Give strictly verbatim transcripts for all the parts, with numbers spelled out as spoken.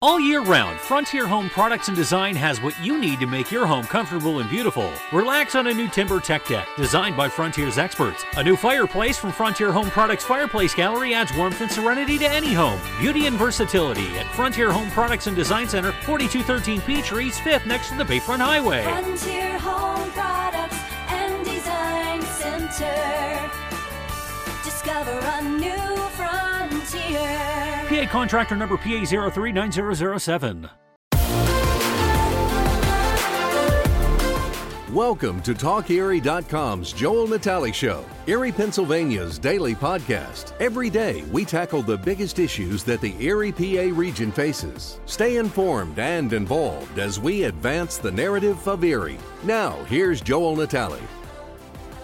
All year round, Frontier Home Products and Design has what you need to make your home comfortable and beautiful. Relax on a new TimberTech deck designed by Frontier's experts. A new fireplace from Frontier Home Products Fireplace Gallery adds warmth and serenity to any home. Beauty and versatility at Frontier Home Products and Design Center, forty-two thirteen Peachtree, East fifth, next to the Bayfront Highway. Frontier Home Products and Design Center. Discover a new frontier. P A contractor number P A zero three nine zero zero seven. Welcome to Talk Erie dot com's Joel Natale Show, Erie, Pennsylvania's daily podcast. Every day, we tackle the biggest issues that the Erie P A region faces. Stay informed and involved as we advance the narrative of Erie. Now, here's Joel Natale.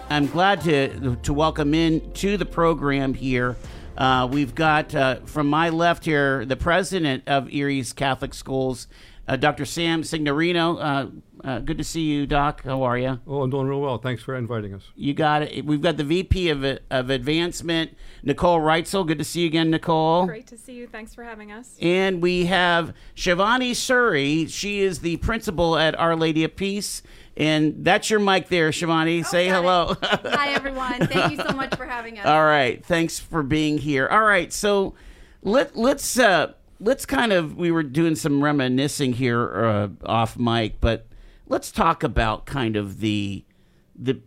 I'm glad to, to welcome in to the program here. Uh, we've got, uh, from my left here, the president of Erie's Catholic Schools, uh, Doctor Sam Signorino. Uh, uh, good to see you, Doc. How are you? Oh, I'm doing real well. Thanks for inviting us. You got it. We've got the V P of of Advancement, Nicole Reitzel. Good to see you again, Nicole. Great to see you. Thanks for having us. And we have Shivani Suri. She is the principal at Our Lady of Peace. And that's your mic there, Shivani. Oh, say hello. Hi, everyone. Thank you so much for having us. All right. Thanks for being here. All right. So let, let's uh, let's kind of, we were doing some reminiscing here uh, off mic, but let's talk about kind of the the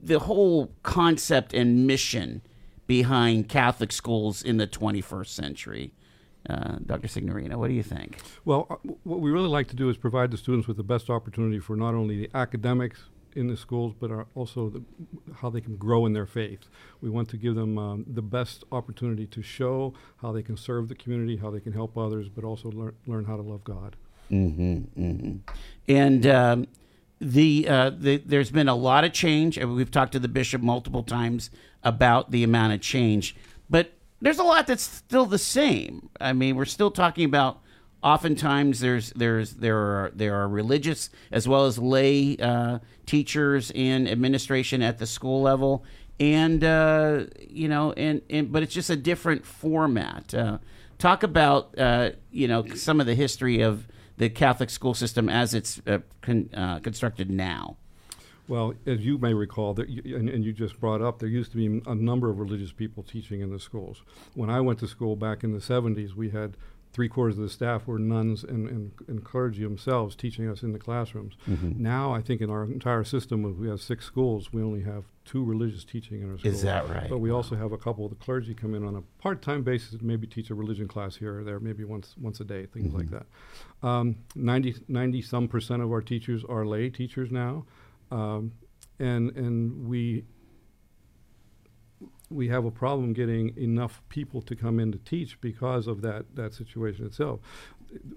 the whole concept and mission behind Catholic schools in the twenty-first century. Uh, Doctor Signorino, what do you think? Well, what we really like to do is provide the students with the best opportunity for not only the academics in the schools, but are also the, how they can grow in their faith. We want to give them um, the best opportunity to show how they can serve the community, how they can help others, but also learn learn how to love God. Mm-hmm, mm-hmm. And um, the, uh, the there's been a lot of change, and we've talked to the bishop multiple times about the amount of change, but there's a lot that's still the same. I mean, we're still talking about. Oftentimes, there's there's there are there are religious as well as lay uh, teachers and administration at the school level, and uh, you know, and, and but it's just a different format. Uh, talk about uh, you know some of the history of the Catholic school system as it's uh, con- uh, constructed now. Well, as you may recall, that you, and, and you just brought up, there used to be a number of religious people teaching in the schools. When I went to school back in the seventies, we had three-quarters of the staff were nuns and, and, and clergy themselves teaching us in the classrooms. Mm-hmm. Now, I think in our entire system, we have six schools. We only have two religious teaching in our schools. Is that right? But we also have a couple of the clergy come in on a part-time basis and maybe teach a religion class here or there, maybe once once a day, things mm-hmm. like that. Um, ninety, ninety-some percent of our teachers are lay teachers now. Um, and and we we have a problem getting enough people to come in to teach because of that that situation itself.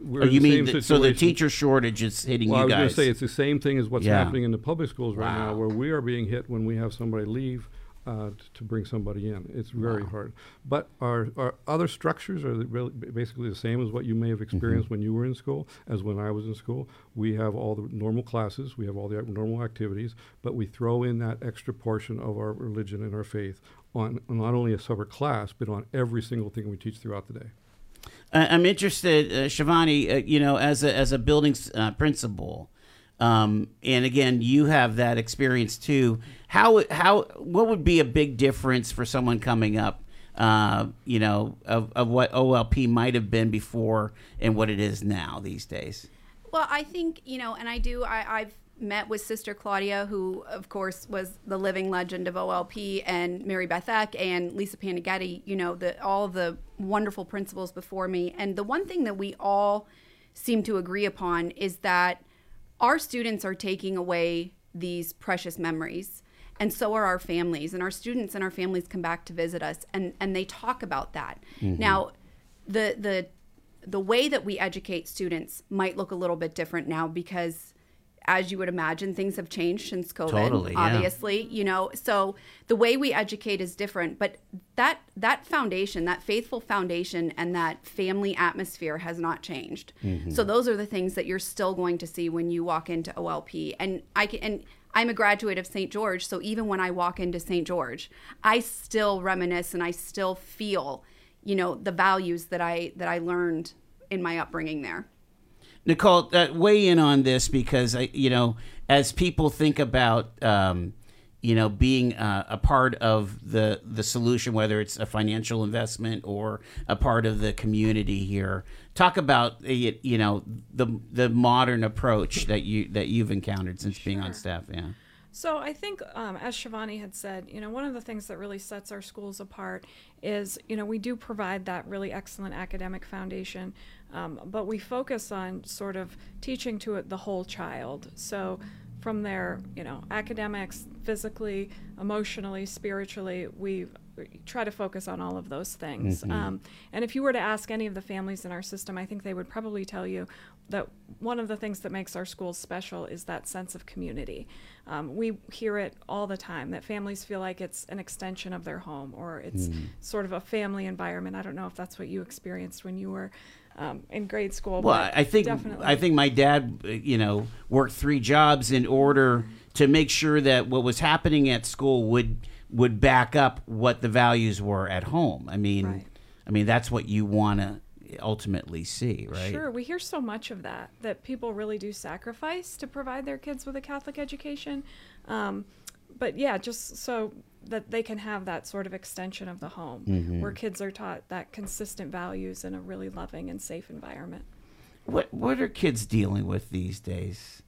We're oh, you mean the, so the teacher shortage is hitting well, you guys? I was going to say it's the same thing as what's yeah. happening in the public schools right wow. now, where we are being hit when we have somebody leave uh, t- to bring somebody in. It's very wow. hard. But our our other structures are really basically the same as what you may have experienced mm-hmm. when you were in school, as when I was in school. We have all the normal classes, we have all the normal activities, but we throw in that extra portion of our religion and our faith on not only a separate class, but on every single thing we teach throughout the day. Uh, I'm interested, uh, Shivani, uh, you know, as a, as a building uh, principal, um, and again, you have that experience too. How how what would be a big difference for someone coming up, uh, you know, of, of what O L P might have been before and what it is now these days? Well, I think, you know, and I do, I, I've met with Sister Claudia, who, of course, was the living legend of O L P, and Mary Beth Eck and Lisa Panagetti, you know, the, all the wonderful principals before me. And the one thing that we all seem to agree upon is that our students are taking away these precious memories, and so are our families. And our students and our families come back to visit us, and, and they talk about that. Mm-hmm. Now, the the the way that we educate students might look a little bit different now because, as you would imagine, things have changed since COVID, totally, obviously, yeah. you know, so the way we educate is different, but that that foundation, that faithful foundation and that family atmosphere has not changed. Mm-hmm. So those are the things that you're still going to see when you walk into O L P. And I can, and I'm a graduate of Saint George, so even when I walk into Saint George, I still reminisce and I still feel, you know, the values that I that I learned in my upbringing there. Nicole, uh, weigh in on this, because I, you know, as people think about, um, you know, being uh, a part of the the solution, whether it's a financial investment or a part of the community here, talk about uh, you, you know the the modern approach that you that you've encountered since sure. being on staff. Yeah. So I think, um, as Shivani had said, you know, one of the things that really sets our schools apart is, you know, we do provide that really excellent academic foundation, um, but we focus on sort of teaching to it the whole child. So from their, you know, academics, physically, emotionally, spiritually, we try to focus on all of those things. Mm-hmm. Um, and if you were to ask any of the families in our system, I think they would probably tell you that one of the things that makes our schools special is that sense of community. Um, we hear it all the time, that families feel like it's an extension of their home, or it's mm. sort of a family environment. I don't know if that's what you experienced when you were um, in grade school. Well, I think definitely. I think my dad, you know, worked three jobs in order to make sure that what was happening at school would would back up what the values were at home. I mean, right. I mean, that's what you want to ultimately see, right? Sure. We hear so much of that, that people really do sacrifice to provide their kids with a Catholic education. Um, but yeah, just so that they can have that sort of extension of the home, mm-hmm. where kids are taught that consistent values in a really loving and safe environment. What What are kids dealing with these days,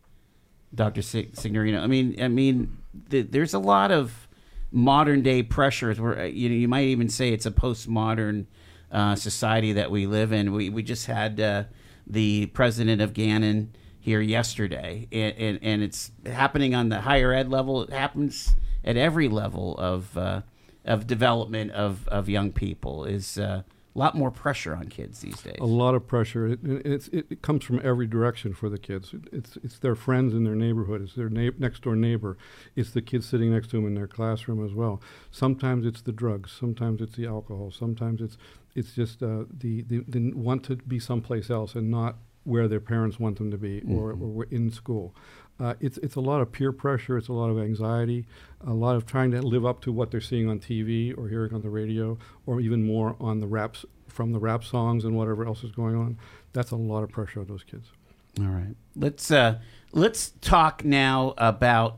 Doctor Signorino? I mean, I mean, th- there's a lot of modern day pressures where, you know, you might even say it's a postmodern Uh, society that we live in. We we just had uh, the president of Gannon here yesterday, and, and and it's happening on the higher ed level. It happens at every level of uh, of development of, of young people. Is uh, a lot more pressure on kids these days. A lot of pressure. It, it's it, it comes from every direction for the kids. It, it's it's their friends in their neighborhood. It's their na- next door neighbor. It's the kids sitting next to them in their classroom as well. Sometimes it's the drugs. Sometimes it's the alcohol. Sometimes it's It's just uh, the, the, the want to be someplace else and not where their parents want them to be, mm-hmm. or, or in school. Uh, it's it's a lot of peer pressure. It's a lot of anxiety, a lot of trying to live up to what they're seeing on T V or hearing on the radio, or even more on the raps from the rap songs and whatever else is going on. That's a lot of pressure on those kids. All right, let's uh, let's talk now about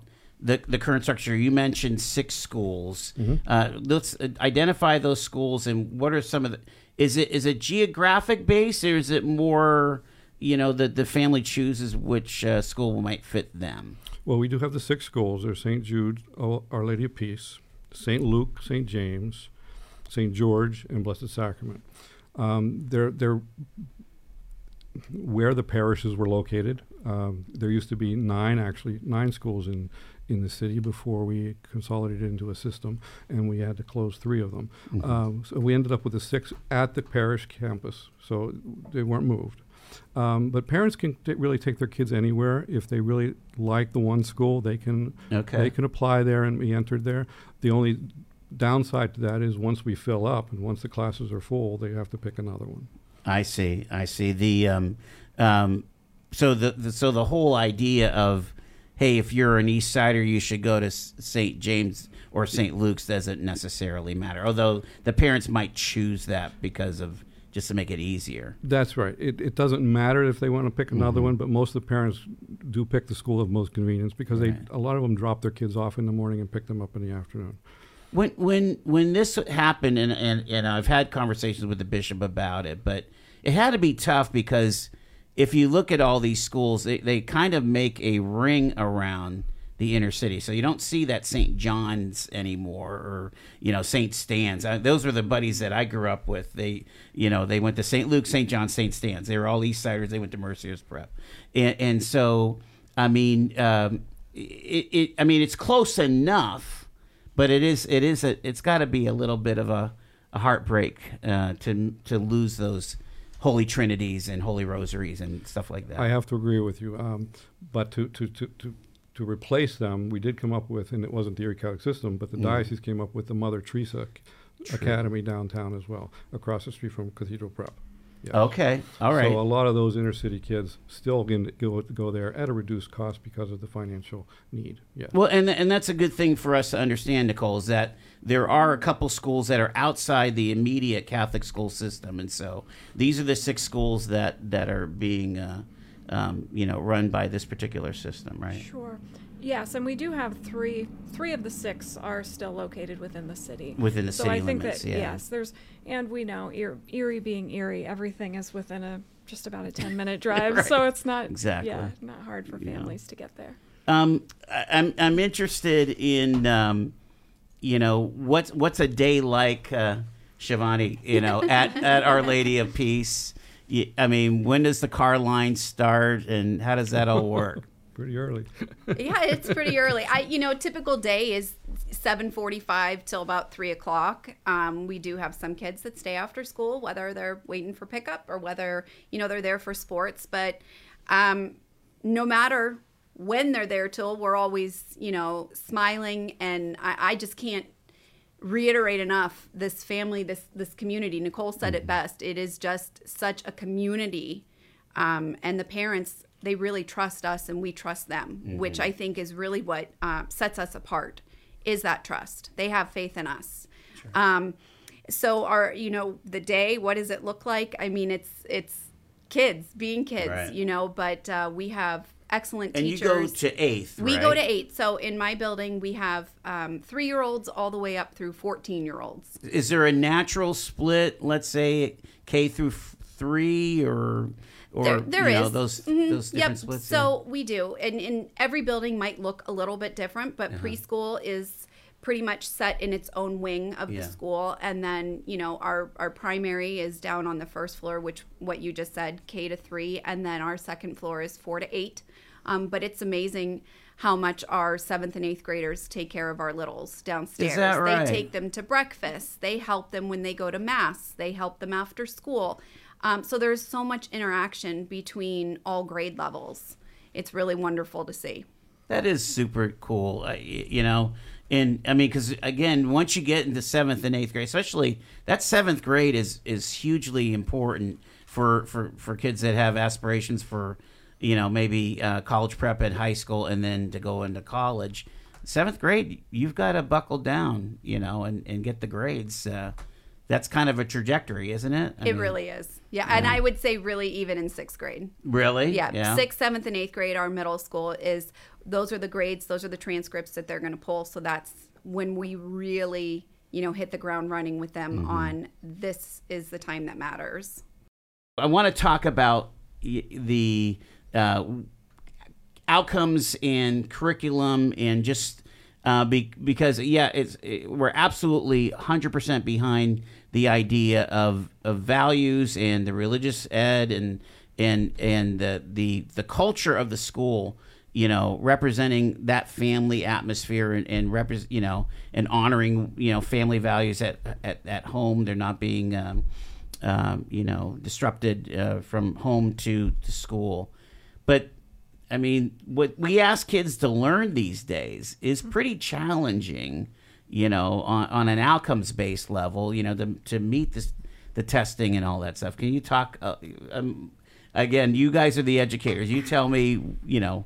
the the current structure. You mentioned six schools. Mm-hmm. Uh, let's identify those schools, and what are some of the, is it is it geographic based, or is it more, you know, the, the family chooses which uh, school might fit them? Well, we do have the six schools. There's Saint Jude, Our Lady of Peace, Saint Luke, Saint James, Saint George, and Blessed Sacrament. Um, they're they're where the parishes were located. Um, there used to be nine, actually, nine schools in in the city before we consolidated into a system, and we had to close three of them. Mm-hmm. Um, so we ended up with the six at the parish campus, so they weren't moved. Um, but parents can t- really take their kids anywhere. If they really like the one school, they can okay. they can apply there and be entered there. The only downside to that is once we fill up and once the classes are full, they have to pick another one. I see, I see. The um, um, so the, the so the whole idea of, hey, if you're an East Sider, you should go to Saint James or Saint Luke's doesn't necessarily matter, although the parents might choose that because of, just to make it easier. That's right. It it doesn't matter if they want to pick another mm-hmm. one, but most of the parents do pick the school of most convenience, because right. they a lot of them drop their kids off in the morning and pick them up in the afternoon. When when when this happened, and, and, and I've had conversations with the bishop about it, but it had to be tough, because if you look at all these schools, they, they kind of make a ring around the inner city. So you don't see that Saint John's anymore, or, you know, Saint Stan's. I, those were the buddies that I grew up with. They, you know, they went to Saint Luke, Saint John, Saint Stan's. They were all East Siders. They went to Mercyhurst Prep. And, and so, I mean, um, it, it, I mean, it's close enough, but it is, it is, a, it's got to be a little bit of a, a heartbreak uh, to to lose those Holy Trinities and Holy Rosaries and stuff like that. I have to agree with you. Um, but to, to, to, to, to replace them, we did come up with, and it wasn't the Erie Catholic system, but the mm. diocese came up with the Mother Teresa True. Academy downtown as well, across the street from Cathedral Prep. Yes. Okay, all right. So a lot of those inner city kids still can go, go there at a reduced cost because of the financial need. Yeah. Well, and and that's a good thing for us to understand, Nicole, is that there are a couple schools that are outside the immediate Catholic school system, and so these are the six schools that, that are being uh, um, you know, run by this particular system, right? Sure. Yes, and we do have three. Three of the six are still located within the city. Within the so city I think limits, that, yeah. Yes, there's, and we know Erie being Erie, everything is within a just about a ten-minute drive, right. So it's not exactly yeah, not hard for families yeah. to get there. Um, I, I'm I'm interested in um, you know, what's what's a day like, uh, Shivani, you know, at, at Our Lady of Peace. I mean, when does the car line start, and how does that all work? Pretty early. Yeah, it's pretty early. I, you know, typical day is seven forty-five till about three o'clock. Um, we do have some kids that stay after school, whether they're waiting for pickup or whether, you know, they're there for sports. But um, no matter when they're there till, we're always, you know, smiling. And I, I just can't reiterate enough this family, this, this community. Nicole said it best. It is just such a community. Um, and the parents, they really trust us and we trust them, mm-hmm. which I think is really what uh, sets us apart, is that trust. They have faith in us. Sure. Um, so our, you know, the day, what does it look like? I mean, it's it's kids being kids, right. you know, but uh, we have excellent and teachers. And you go to eighth, We right? go to eighth. So in my building, we have um, three-year-olds all the way up through fourteen-year-olds. Is there a natural split, let's say K through f- three or... Or, there, there you know, is. Those, mm-hmm. those different yep. splits. So yeah. we do. And, and every building might look a little bit different, but uh-huh. preschool is pretty much set in its own wing of yeah. the school. And then, you know, our, our primary is down on the first floor, which what you just said, K to three. And then our second floor is four to eight. Um, but it's amazing how much our seventh and eighth graders take care of our littles downstairs. Is that right? They take them to breakfast. They help them when they go to mass. They help them after school. Um, so there's so much interaction between all grade levels. It's really wonderful to see. That is super cool, uh, you know. And, I mean, because, again, once you get into seventh and eighth grade, especially that seventh grade is, is hugely important for, for, for kids that have aspirations for, you know, maybe uh, college prep at high school and then to go into college. Seventh grade, you've got to buckle down, you know, and, and get the grades. Uh, that's kind of a trajectory, isn't it? I it mean, really is. Yeah, yeah, and I would say really even in sixth grade. Really? Yeah, yeah. Sixth, seventh, and eighth grade, our middle school is, those are the grades, those are the transcripts that they're going to pull. So that's when we really, you know, hit the ground running with them mm-hmm. on this is the time that matters. I want to talk about the uh, outcomes and curriculum and just uh, be, because, yeah, it's it, we're absolutely one hundred percent behind the idea of, of values and the religious ed and and and the, the the culture of the school, you know, representing that family atmosphere and, and repre- you know, and honoring, you know, family values at at, at home. They're not being um, um, you know, disrupted uh, from home to, to school. But I mean, what we ask kids to learn these days is pretty challenging. You know, on, on an outcomes-based level, you know, to, to meet this, the testing and all that stuff. Can you talk, uh, um, again, you guys are the educators. You tell me, you know,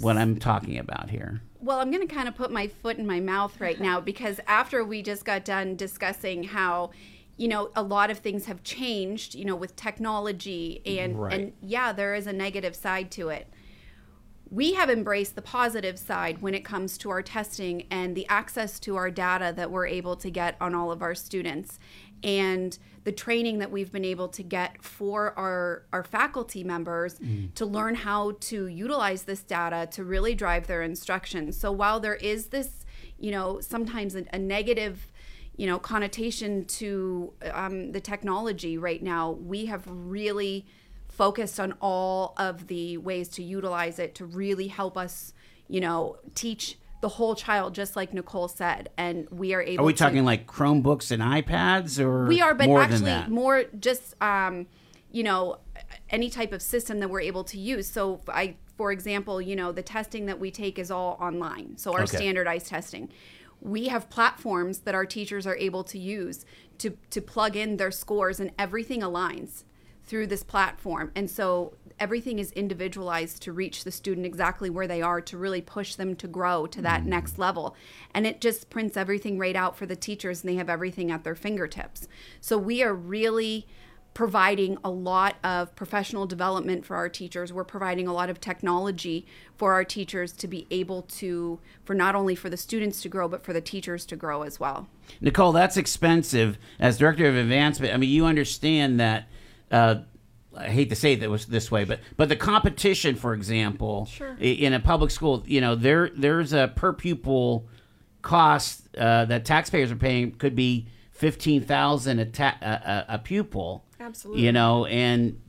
what I'm talking about here. Well, I'm going to kind of put my foot in my mouth right now because after we just got done discussing how, you know, a lot of things have changed, you know, with technology and, right. and yeah, there is a negative side to it. We have embraced the positive side when it comes to our testing and the access to our data that we're able to get on all of our students and the training that we've been able to get for our, our faculty members mm. to learn how to utilize this data to really drive their instruction. So while there is this, you know, sometimes a, a negative, you know, connotation to um, the technology right now, we have really focused on all of the ways to utilize it to really help us, you know, teach the whole child, just like Nicole said. And we are able to... Are we talking to, like Chromebooks and iPads or We are, but more actually more just, um, you know, any type of system that we're able to use. So, I, for example, you know, the testing that we take is all online. So our okay. standardized testing. We have platforms that our teachers are able to use to, to plug in their scores and everything aligns. through this platform. And so everything is individualized to reach the student exactly where they are, to really push them to grow to that mm. next level. And it just prints everything right out for the teachers, and they have everything at their fingertips. So we are really providing a lot of professional development for our teachers. We're providing a lot of technology for our teachers to be able to, for not only for the students to grow, but for the teachers to grow as well. Nicole, that's expensive. As Director of Advancement, I mean, you understand that, uh, I hate to say it this way, but but the competition, for example, sure. in a public school, you know, there there's a per pupil cost uh, that taxpayers are paying, could be fifteen thousand a, ta- a, a pupil. Absolutely. You know, and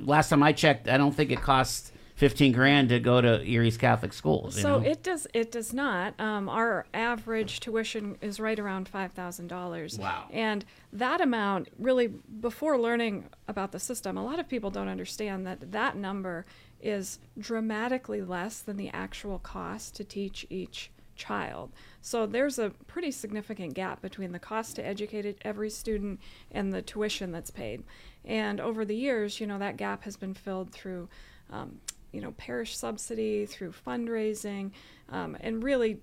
last time I checked, I don't think it costs fifteen grand to go to Erie's Catholic schools. You so know? it does. It does not. Um, our average tuition is right around five thousand dollars. Wow. And that amount, really, before learning about the system, a lot of people don't understand that that number is dramatically less than the actual cost to teach each child. So there's a pretty significant gap between the cost to educate every student and the tuition that's paid. And over the years, you know, that gap has been filled through, um, you know, parish subsidy, through fundraising, um, and really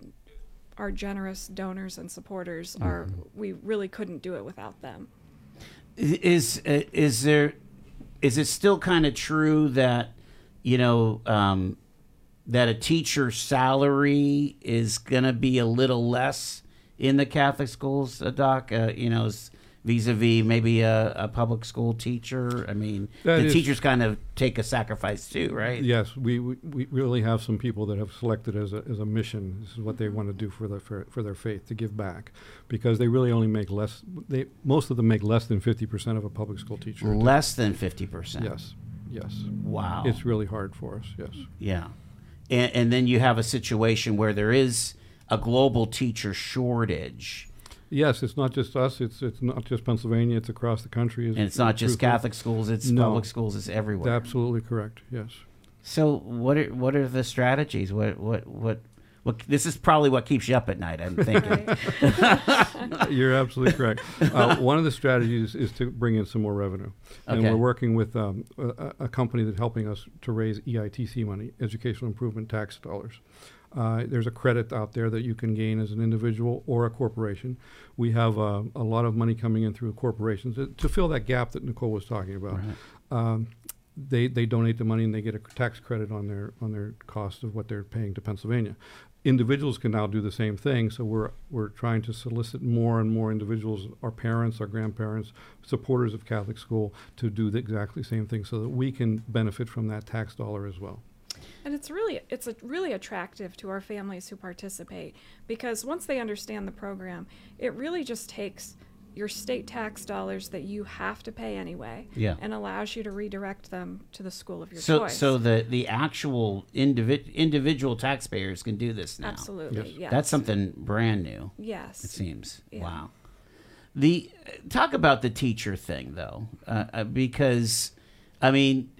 our generous donors and supporters are, we really couldn't do it without them. Is, is there, is it still kind of true that, you know, um, that a teacher's salary is going to be a little less in the Catholic schools, uh, Doc, uh, you know, vis-a-vis maybe a, a public school teacher? I mean, that the is, teachers kind of take a sacrifice too, right? Yes, we, we, we really have some people that have selected as a, as a mission, this is what they want to do for, the, for, for their faith, to give back, because they really only make less, they most of them make less than fifty percent of a public school teacher. Less than fifty percent? Yes, yes. Wow. It's really hard for us, yes. Yeah. And, and then you have a situation where there is a global teacher shortage. Yes, it's not just us. It's it's not just Pennsylvania. It's across the country. It's, and it's not just Catholic schools. It's no, public schools. It's everywhere. Absolutely correct. Yes. So what are what are the strategies? What what what? what this is probably what keeps you up at night, I'm thinking. Right. You're absolutely correct. Uh, one of the strategies is to bring in some more revenue, and okay. we're working with um, a, a company that's helping us to raise E I T C money, Educational Improvement Tax dollars. Uh, there's a credit out there that you can gain as an individual or a corporation. We have uh, a lot of money coming in through corporations to, to fill that gap that Nicole was talking about. Right. Um, they they donate the money and they get a tax credit on their on their cost of what they're paying to Pennsylvania. Individuals can now do the same thing, so we're we're trying to solicit more and more individuals, our parents, our grandparents, supporters of Catholic school, to do the exactly same thing so that we can benefit from that tax dollar as well. And it's really it's a really attractive to our families who participate, because once they understand the program, it really just takes your state tax dollars that you have to pay anyway, yeah. and allows you to redirect them to the school of your so, choice. So the, the actual individ, individual taxpayers can do this now. Absolutely, yes. yes. That's something brand new. Yes. It seems. Yeah. Wow. The talk about the teacher thing, though, uh, because, I mean,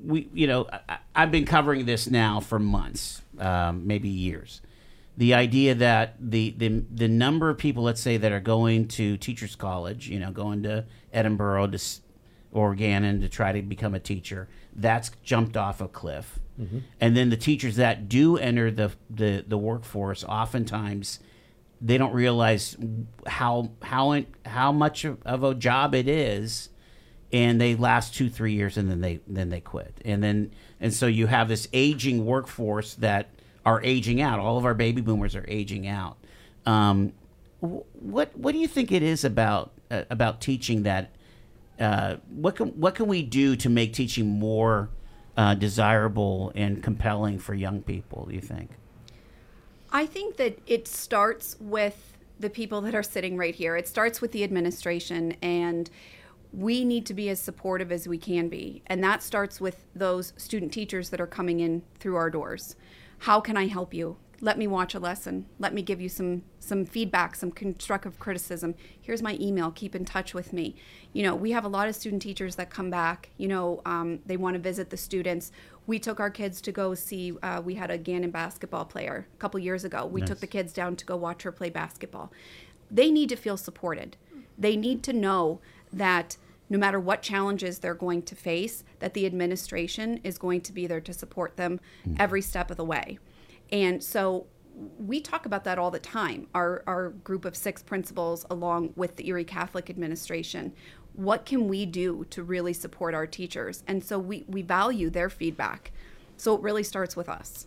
we you know, I, I've been covering this now for months, um, maybe years. The idea that the, the the number of people, let's say, that are going to teachers' college, you know, going to Edinburgh to, or Gannon to try to become a teacher, that's jumped off a cliff. Mm-hmm. And then the teachers that do enter the, the, the workforce, oftentimes they don't realize how how how much of a job it is, and they last two, three years, and then they then they quit. And then and so you have this aging workforce that are aging out. All of our baby boomers are aging out. Um, what what do you think it is about uh, about teaching that? Uh, what can what can we do to make teaching more uh, desirable and compelling for young people, do you think? I think that it starts with the people that are sitting right here. It starts with the administration, and we need to be as supportive as we can be, and that starts with those student teachers that are coming in through our doors. How can I help you? Let me watch a lesson. Let me give you some some feedback, some constructive criticism. Here's my email. Keep in touch with me. You know, we have a lot of student teachers that come back. You know, um, they want to visit the students. We took our kids to go see, uh, we had a Gannon basketball player a couple years ago. We Nice. Took the kids down to go watch her play basketball. They need to feel supported. They need to know that no matter what challenges they're going to face, that the administration is going to be there to support them mm. every step of the way. And so we talk about that all the time, our, our group of six principals along with the Erie Catholic administration. What can we do to really support our teachers? And so we, we value their feedback. So it really starts with us.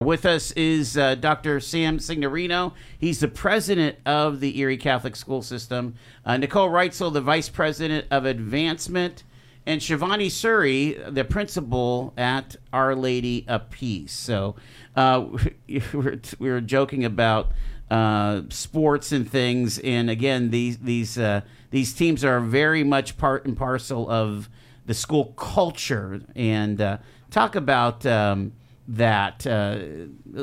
With us is uh, Doctor Sam Signorino. He's the president of the Erie Catholic School System. Uh, Nicole Reitzel, the vice president of advancement. And Shivani Suri, the principal at Our Lady of Peace. So uh, we were joking about uh, sports and things. And again, these these uh, these teams are very much part and parcel of the school culture. And uh, talk about... Um, that uh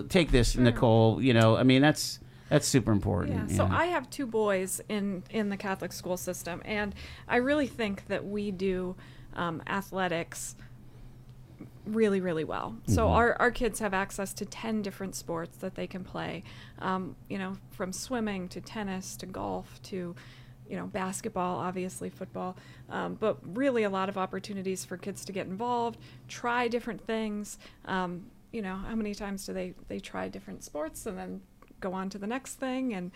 take this sure. Nicole, you know, I mean that's that's super important. Yeah. So yeah. I have two boys in in the Catholic school system, and I really think that we do um athletics really really well. Mm-hmm. So our our kids have access to ten different sports that they can play, um you know, from swimming to tennis to golf to you know, basketball, obviously football, um, but really a lot of opportunities for kids to get involved, try different things. Um, you know, how many times do they, they try different sports and then go on to the next thing? And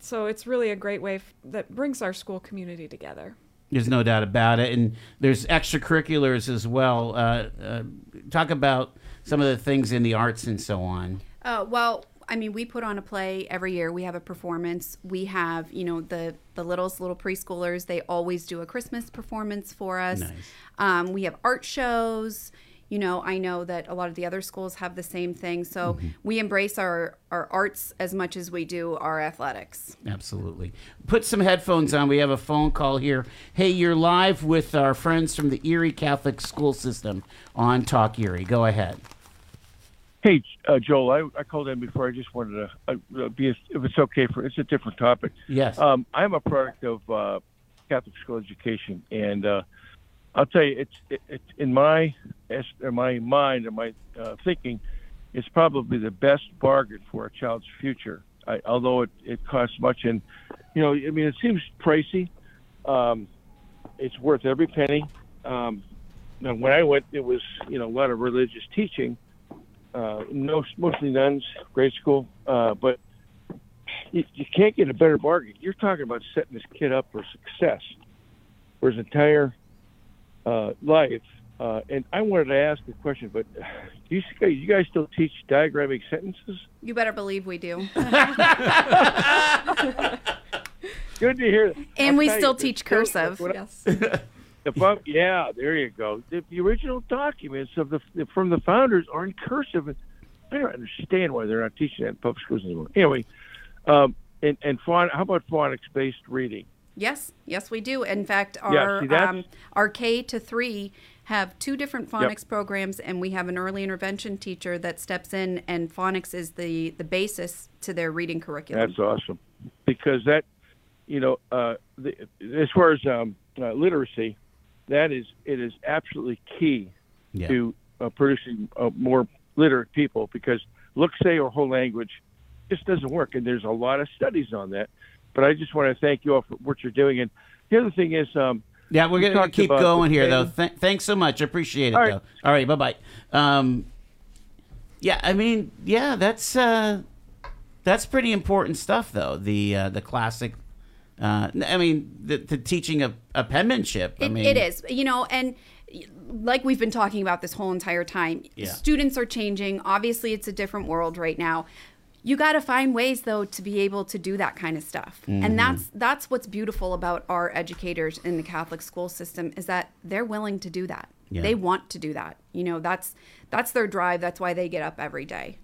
so it's really a great way f- that brings our school community together. There's no doubt about it. And there's extracurriculars as well. Uh, uh, talk about some of the things in the arts and so on. Uh, well, I mean, we put on a play every year. We have a performance. We have, you know, the, the littles, little preschoolers. They always do a Christmas performance for us. Nice. Um, we have art shows. You know, I know that a lot of the other schools have the same thing. So mm-hmm. we embrace our, our arts as much as we do our athletics. Absolutely. Put some headphones on. We have a phone call here. Hey, you're live with our friends from the Erie Catholic School System on Talk Erie. Go ahead. Hey, uh, Joel, I, I called in before. I just wanted to uh, be, a, if it's okay, for it's a different topic. Yes. Um, I'm a product of uh, Catholic school education, and uh, I'll tell you, it's it, it, in my in my mind and my uh, thinking, it's probably the best bargain for a child's future, I, although it, it costs much. And, you know, I mean, it seems pricey. Um, it's worth every penny. Um, and when I went, it was, you know, a lot of religious teaching. Uh, no, mostly nuns, grade school, uh, but you, you can't get a better bargain. You're talking about setting this kid up for success for his entire uh, life. Uh, and I wanted to ask a question, but do you, you guys still teach diagramming sentences? You better believe we do. Good to hear that. And I'll we still you, teach cursive. Yes. I, The, yeah, there you go. The, the original documents of the from the founders are in cursive. I don't understand why they're not teaching that in public schools anymore. Anyway, um, and and phon- how about phonics-based reading? Yes, yes, we do. In fact, our yeah, um, our K to three have two different phonics yep. programs, and we have an early intervention teacher that steps in, and phonics is the the basis to their reading curriculum. That's awesome, because that, you know, uh, the, as far as um, uh, literacy. That is, it is absolutely key yeah. to uh, producing uh, more literate people, because look, say, or whole language just doesn't work. And there's a lot of studies on that. But I just want to thank you all for what you're doing. And the other thing is... Um, yeah, we're going to keep going here, though. Th- thanks so much. I appreciate it, all right. though. All right, bye-bye. Um, yeah, I mean, yeah, that's uh, that's pretty important stuff, though, the uh, the classic... Uh, I mean, the, the teaching of, of penmanship. I mean, it, it is, you know, and like we've been talking about this whole entire time, yeah. students are changing. Obviously, it's a different world right now. You got to find ways, though, to be able to do that kind of stuff. Mm-hmm. And that's that's what's beautiful about our educators in the Catholic school system, is that they're willing to do that. Yeah. They want to do that. You know, that's that's their drive. That's why they get up every day.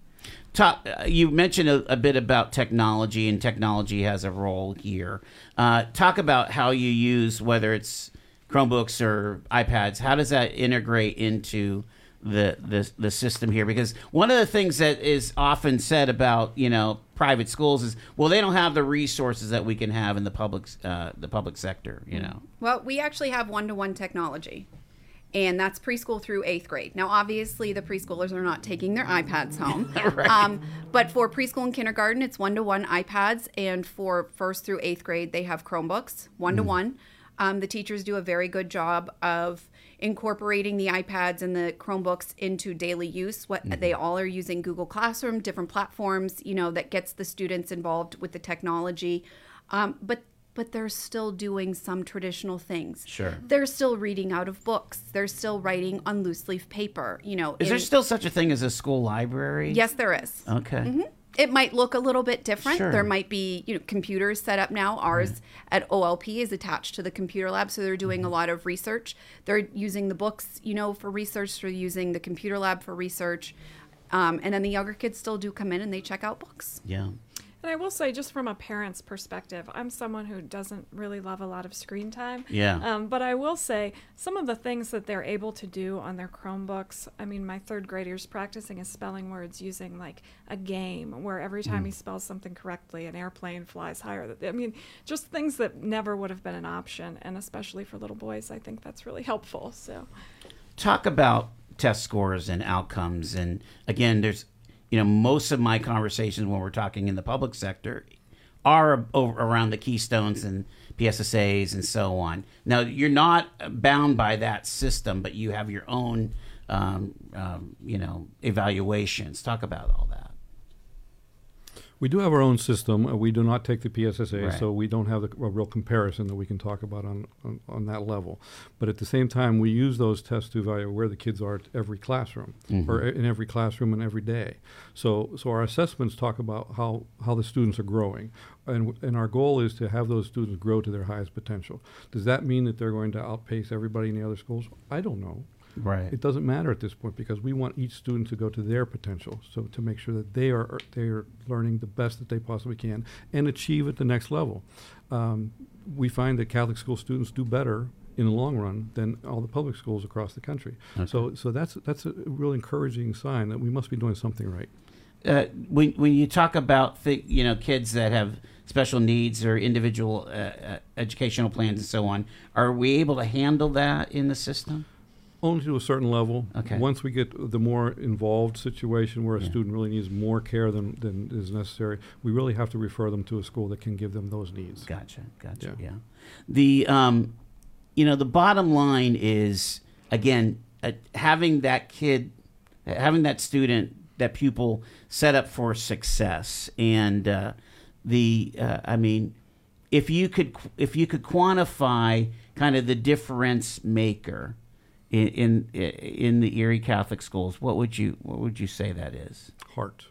Top, you mentioned a, a bit about technology, and technology has a role here. Uh, talk about how you use, whether it's Chromebooks or iPads, how does that integrate into the, the the system here? Because one of the things that is often said about, you know, private schools is, well, they don't have the resources that we can have in the public, uh, the public sector, you know. Well, we actually have one-to-one technology. And that's preschool through eighth grade. Now, obviously, the preschoolers are not taking their iPads home. Right. um, but for preschool and kindergarten, it's one-to-one iPads. And for first through eighth grade, they have Chromebooks, one-to-one. Um, the teachers do a very good job of incorporating the iPads and the Chromebooks into daily use. What mm-hmm. they all are using Google Classroom, different platforms, you know, that gets the students involved with the technology. Um, but but they're still doing some traditional things. Sure. They're still reading out of books. They're still writing on loose leaf paper. You know, is in, there still such a thing as a school library? Yes, there is. Okay. Mm-hmm. It might look a little bit different. Sure. There might be, you know, computers set up now. Ours yeah. at O L P is attached to the computer lab, so they're doing mm-hmm. a lot of research. They're using the books, you know, for research. They're using the computer lab for research. Um, and then the younger kids still do come in and they check out books. Yeah. And I will say, just from a parent's perspective, I'm someone who doesn't really love a lot of screen time. Yeah. Um, but I will say, some of the things that they're able to do on their Chromebooks, I mean, my third grader's practicing his spelling words using, like, a game where every time mm. he spells something correctly, an airplane flies higher. I mean, just things that never would have been an option. And especially for little boys, I think that's really helpful. So, talk about test scores and outcomes. And, again, there's... You know, most of my conversations when we're talking in the public sector are over, around the Keystones and P S S As and so on. Now, you're not bound by that system, but you have your own, um, um, you know, evaluations. Talk about all that. We do have our own system. We do not take the P S S A, right. so we don't have a real comparison that we can talk about on, on, on that level. But at the same time, we use those tests to evaluate where the kids are at every classroom, mm-hmm. or in every classroom and every day. So so our assessments talk about how, how the students are growing. And and our goal is to have those students grow to their highest potential. Does that mean that they're going to outpace everybody in the other schools? I don't know. Right. It doesn't matter at this point because we want each student to go to their potential, so to make sure that they are they are learning the best that they possibly can and achieve at the next level. Um, we find that Catholic school students do better in the long run than all the public schools across the country. Okay. So so that's that's a real encouraging sign that we must be doing something right. Uh, when when you talk about th- you know kids that have special needs or individual uh, uh, educational plans and so on, are we able to handle that in the system? Only to a certain level. Okay. Once we get the more involved situation where a yeah. student really needs more care than, than is necessary, we really have to refer them to a school that can give them those needs. Gotcha, gotcha, yeah. yeah. The, um, you know, the bottom line is, again, uh, having that kid, uh, having that student, that pupil set up for success. And uh, the, uh, I mean, if you could, if you could quantify kind of the difference maker In, in in the Erie Catholic schools, what would you what would you say that is? Heart.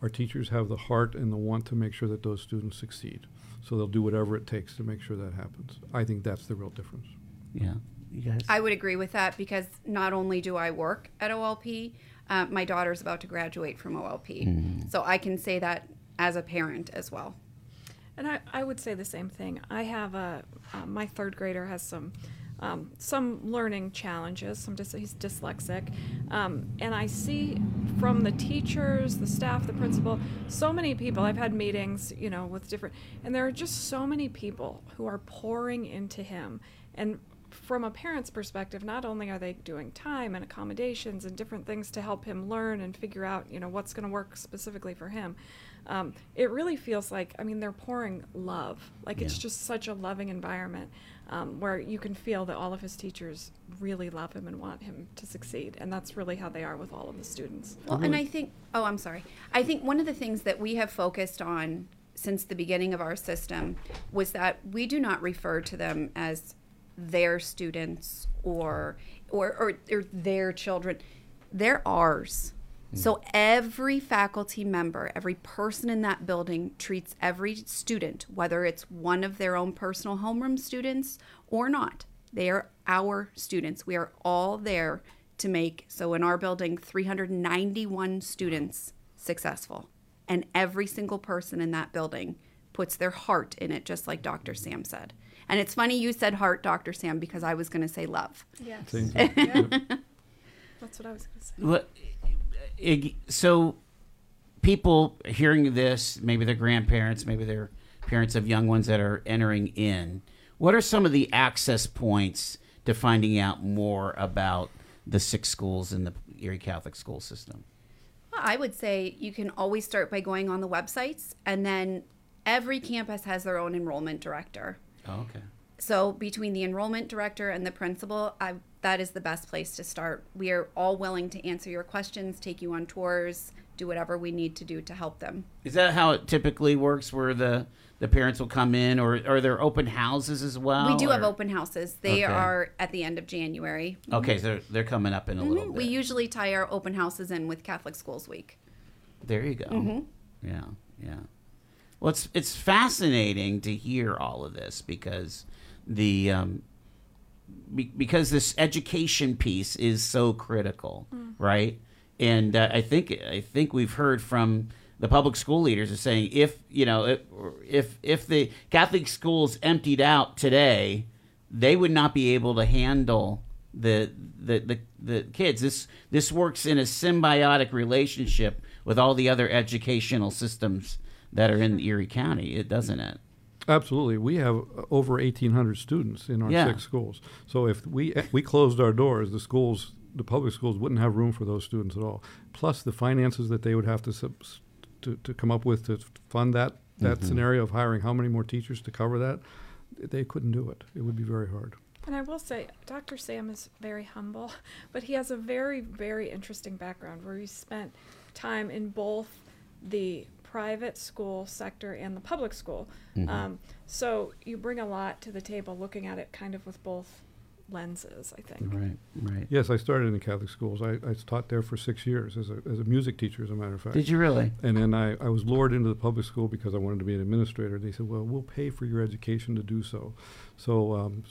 Our teachers have the heart and the want to make sure that those students succeed. So they'll do whatever it takes to make sure that happens. I think that's the real difference. Yeah, you guys? I would agree with that because not only do I work at O L P, uh, my daughter's about to graduate from O L P. Mm-hmm. So I can say that as a parent as well. And I, I would say the same thing. I have a, uh, my third grader has some Um, some learning challenges, some dys- he's dyslexic, um, and I see from the teachers, the staff, the principal, so many people. I've had meetings, you know, with different, and there are just so many people who are pouring into him. And from a parent's perspective, not only are they doing time and accommodations and different things to help him learn and figure out, you know, what's going to work specifically for him, um, it really feels like, I mean, they're pouring love. Like yeah. It's just such a loving environment. Um, where you can feel that all of his teachers really love him and want him to succeed. And that's really how they are with all of the students. Well, and I think, oh, I'm sorry. I think one of the things that we have focused on since the beginning of our system was that we do not refer to them as their students or or, or, or their children. They're ours. Mm. So every faculty member, every person in that building treats every student, whether it's one of their own personal homeroom students or not. They are our students. We are all there to make, so in our building, three hundred ninety-one students successful. And every single person in that building puts their heart in it, just like Doctor Sam said. And it's funny you said heart, Doctor Sam, because I was going to say love. Yes. yeah. That's what I was going to say. Well, so people hearing this, maybe their grandparents, maybe their parents of young ones that are entering in, what are some of the access points to finding out more about the six schools in the Erie Catholic school system? Well, I would say you can always start by going on the websites, and then every campus has their own enrollment director. Oh, okay. So between the enrollment director and the principal, I, that is the best place to start. We are all willing to answer your questions, take you on tours, do whatever we need to do to help them. Is that how it typically works, where the, the parents will come in, or are there open houses as well? We do or? have open houses. They okay. are at the end of January. Okay, so they're, they're coming up in a mm-hmm. little bit. We usually tie our open houses in with Catholic Schools Week. There you go. Mm-hmm. Yeah, yeah. Well, it's, it's fascinating to hear all of this, because the um, be, because this education piece is so critical, mm. right? And uh, I think I think we've heard from the public school leaders are saying if you know if, if if the Catholic schools emptied out today, they would not be able to handle the the the, the kids. This this works in a symbiotic relationship with all the other educational systems that are in Erie County, it doesn't it? Absolutely. We have over eighteen hundred students in our yeah. six schools. So if we we closed our doors, the schools. The public schools wouldn't have room for those students at all. Plus, the finances that they would have to to, to come up with to fund that that mm-hmm. scenario of hiring how many more teachers to cover that, they couldn't do it. It would be very hard. And I will say, Doctor Sam is very humble, but he has a very, very interesting background where he spent time in both the private school sector and the public school. Mm-hmm. Um, so you bring a lot to the table looking at it kind of with both lenses, I think. Right, right. Yes, I started in the Catholic schools. I, I taught there for six years as a as a music teacher, as a matter of fact. Did you really? And then I, I was lured into the public school because I wanted to be an administrator. They said, well, we'll pay for your education to do so. So um,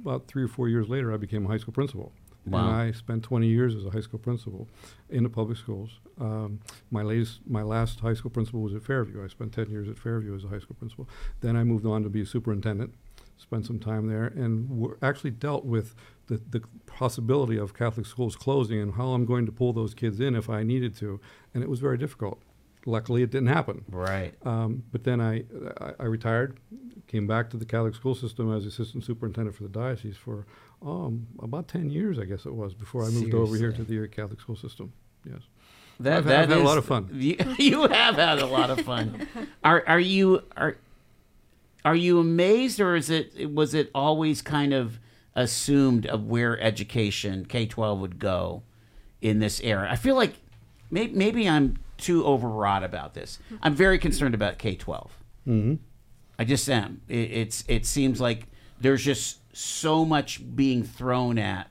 about three or four years later, I became a high school principal. Wow. And I spent twenty years as a high school principal in the public schools. Um, my latest, my last high school principal was at Fairview. I spent ten years at Fairview as a high school principal. Then I moved on to be a superintendent. Spent some time there, and we're actually dealt with the, the possibility of Catholic schools closing and how I'm going to pull those kids in if I needed to, and it was very difficult. Luckily, it didn't happen. Right. Um, but then I, I I retired, came back to the Catholic school system as assistant superintendent for the diocese for um, about ten years, I guess it was, before I moved Seriously. over here to the Erie Catholic school system. Yes. That, I've, that I've had is, a lot of fun. You, you have had a lot of fun. Are are you are. Are you amazed, or is it was it always kind of assumed of where education K twelve would go in this era? I feel like may, maybe I'm too overwrought about this. I'm very concerned about K twelve. Mm-hmm. I just am. It, it's it seems like there's just so much being thrown at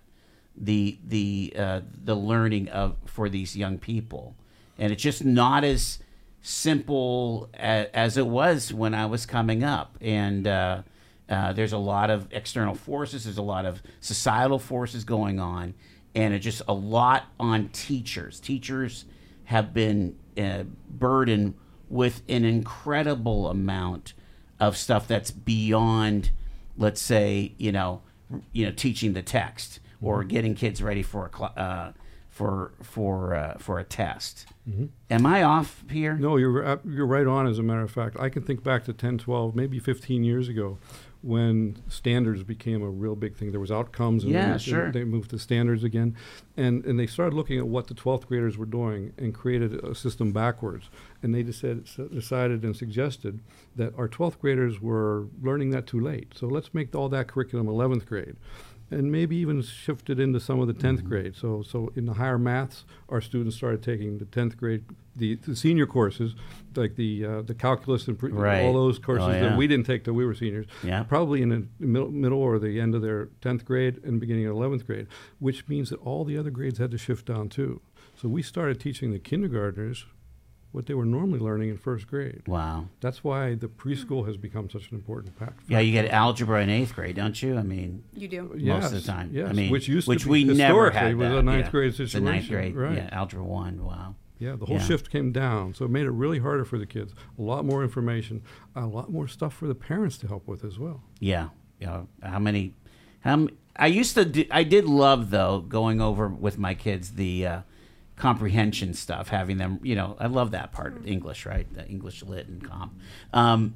the the uh, the learning of for these young people, and it's just not as simple as, as it was when I was coming up, and uh, uh, there's a lot of external forces, there's a lot of societal forces going on, and it's just a lot on teachers. Teachers have been uh, burdened with an incredible amount of stuff that's beyond, let's say, you know, you know, teaching the text or getting kids ready for a cl- uh, for for uh, for a test. Mm-hmm. Am I off here? No, you're you're right on, as a matter of fact. I can think back to ten, twelve, maybe fifteen years ago when standards became a real big thing. There was outcomes. And yeah, they, sure. They moved to standards again. And and they started looking at what the twelfth graders were doing and created a system backwards. And they decided, decided and suggested that our twelfth graders were learning that too late. So let's make all that curriculum eleventh grade. And maybe even shifted into some of the tenth mm-hmm. grade. So so in the higher maths, our students started taking the tenth grade, the, the senior courses, like the uh, the calculus and pre- right. all those courses oh, yeah. that we didn't take till we were seniors, yeah. probably in the middle, middle or the end of their tenth grade and beginning of eleventh grade, which means that all the other grades had to shift down too. So we started teaching the kindergartners what they were normally learning in first grade. Wow. That's why the preschool has become such an important factor. Yeah, you get algebra in eighth grade, don't you? I mean, you do most yes, of the time. Yes. I mean, which used which to be we never had. It was a ninth yeah. grade situation. The ninth grade, right. yeah, algebra one. Wow. Yeah, the whole yeah. shift came down, so it made it really harder for the kids. A lot more information, a lot more stuff for the parents to help with as well. Yeah. Yeah. How many? How I used to. Do, I did love though going over with my kids the. Uh, comprehension stuff, having them, you know, I love that part of English, right? The English lit and comp. Um,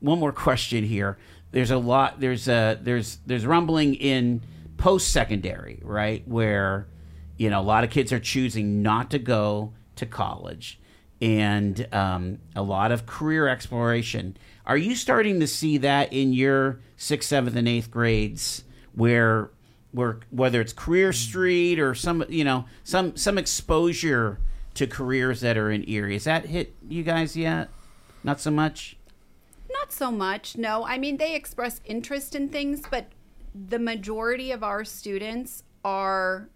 one more question here. There's a lot, there's a, there's, there's rumbling in post-secondary, right? Where, you know, a lot of kids are choosing not to go to college. and um, a lot of career exploration. Are you starting to see that in your sixth, seventh, and eighth grades, where, where whether it's Career Street or some, you know, some some exposure to careers that are in Erie? Has that hit you guys yet? Not so much. Not so much. No, I mean they express interest in things, but the majority of our students are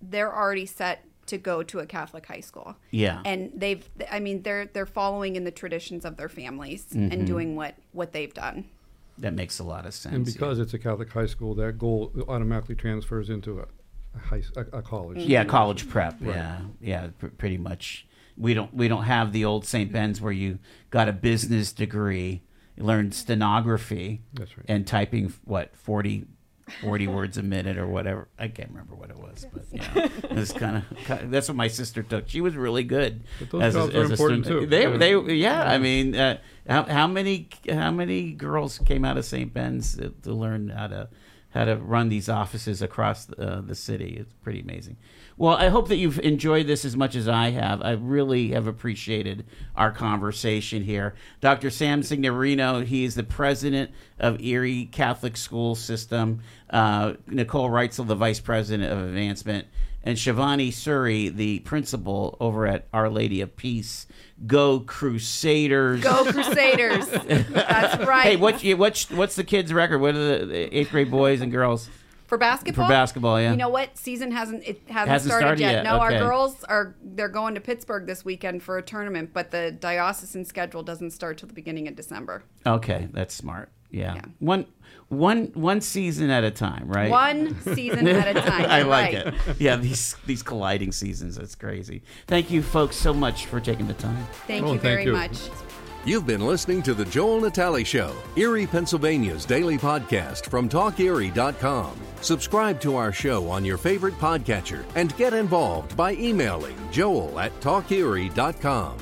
they're already set to go to a Catholic high school. Yeah. And they've I mean they're they're following in the traditions of their families mm-hmm. and doing what, what they've done. That makes a lot of sense. And because yeah. it's a Catholic high school, that goal automatically transfers into a a, high, a, a college. Mm-hmm. Yeah, college prep. Right. Yeah. Yeah, pr- pretty much. We don't we don't have the old Saint Ben's where you got a business degree, learned stenography, that's right. and typing what forty, forty words a minute or whatever. I can't remember what it was, but yeah, you know, kind of that's what my sister took. She was really good. But those as, jobs as, are as important too. They they yeah. I mean, uh, how how many how many girls came out of Saint Ben's to, to learn how to how to run these offices across the, uh, the city? It's pretty amazing. Well, I hope that you've enjoyed this as much as I have. I really have appreciated our conversation here. Doctor Sam Signorino, he is the president of Erie Catholic School System, uh, Nicole Reitzel, the vice president of advancement, and Shivani Suri, the principal over at Our Lady of Peace. Go Crusaders! Go Crusaders! That's right. Hey, what, what, what's the kids' record? What are the eighth grade boys and girls? For basketball? For basketball, yeah. You know what? Season hasn't it hasn't, hasn't started, started yet. yet. No, okay. Our girls are they're going to Pittsburgh this weekend for a tournament, but the diocesan schedule doesn't start till the beginning of December. Okay, that's smart. Yeah. yeah. One one one season at a time, right? One season at a time. I like right. it. Yeah, these these colliding seasons, that's crazy. Thank you folks so much for taking the time. Thank oh, you very thank you. much. You've been listening to The Joel Natale Show, Erie, Pennsylvania's daily podcast from Talk Erie dot com. Subscribe to our show on your favorite podcatcher and get involved by emailing joel at Talk Erie dot com.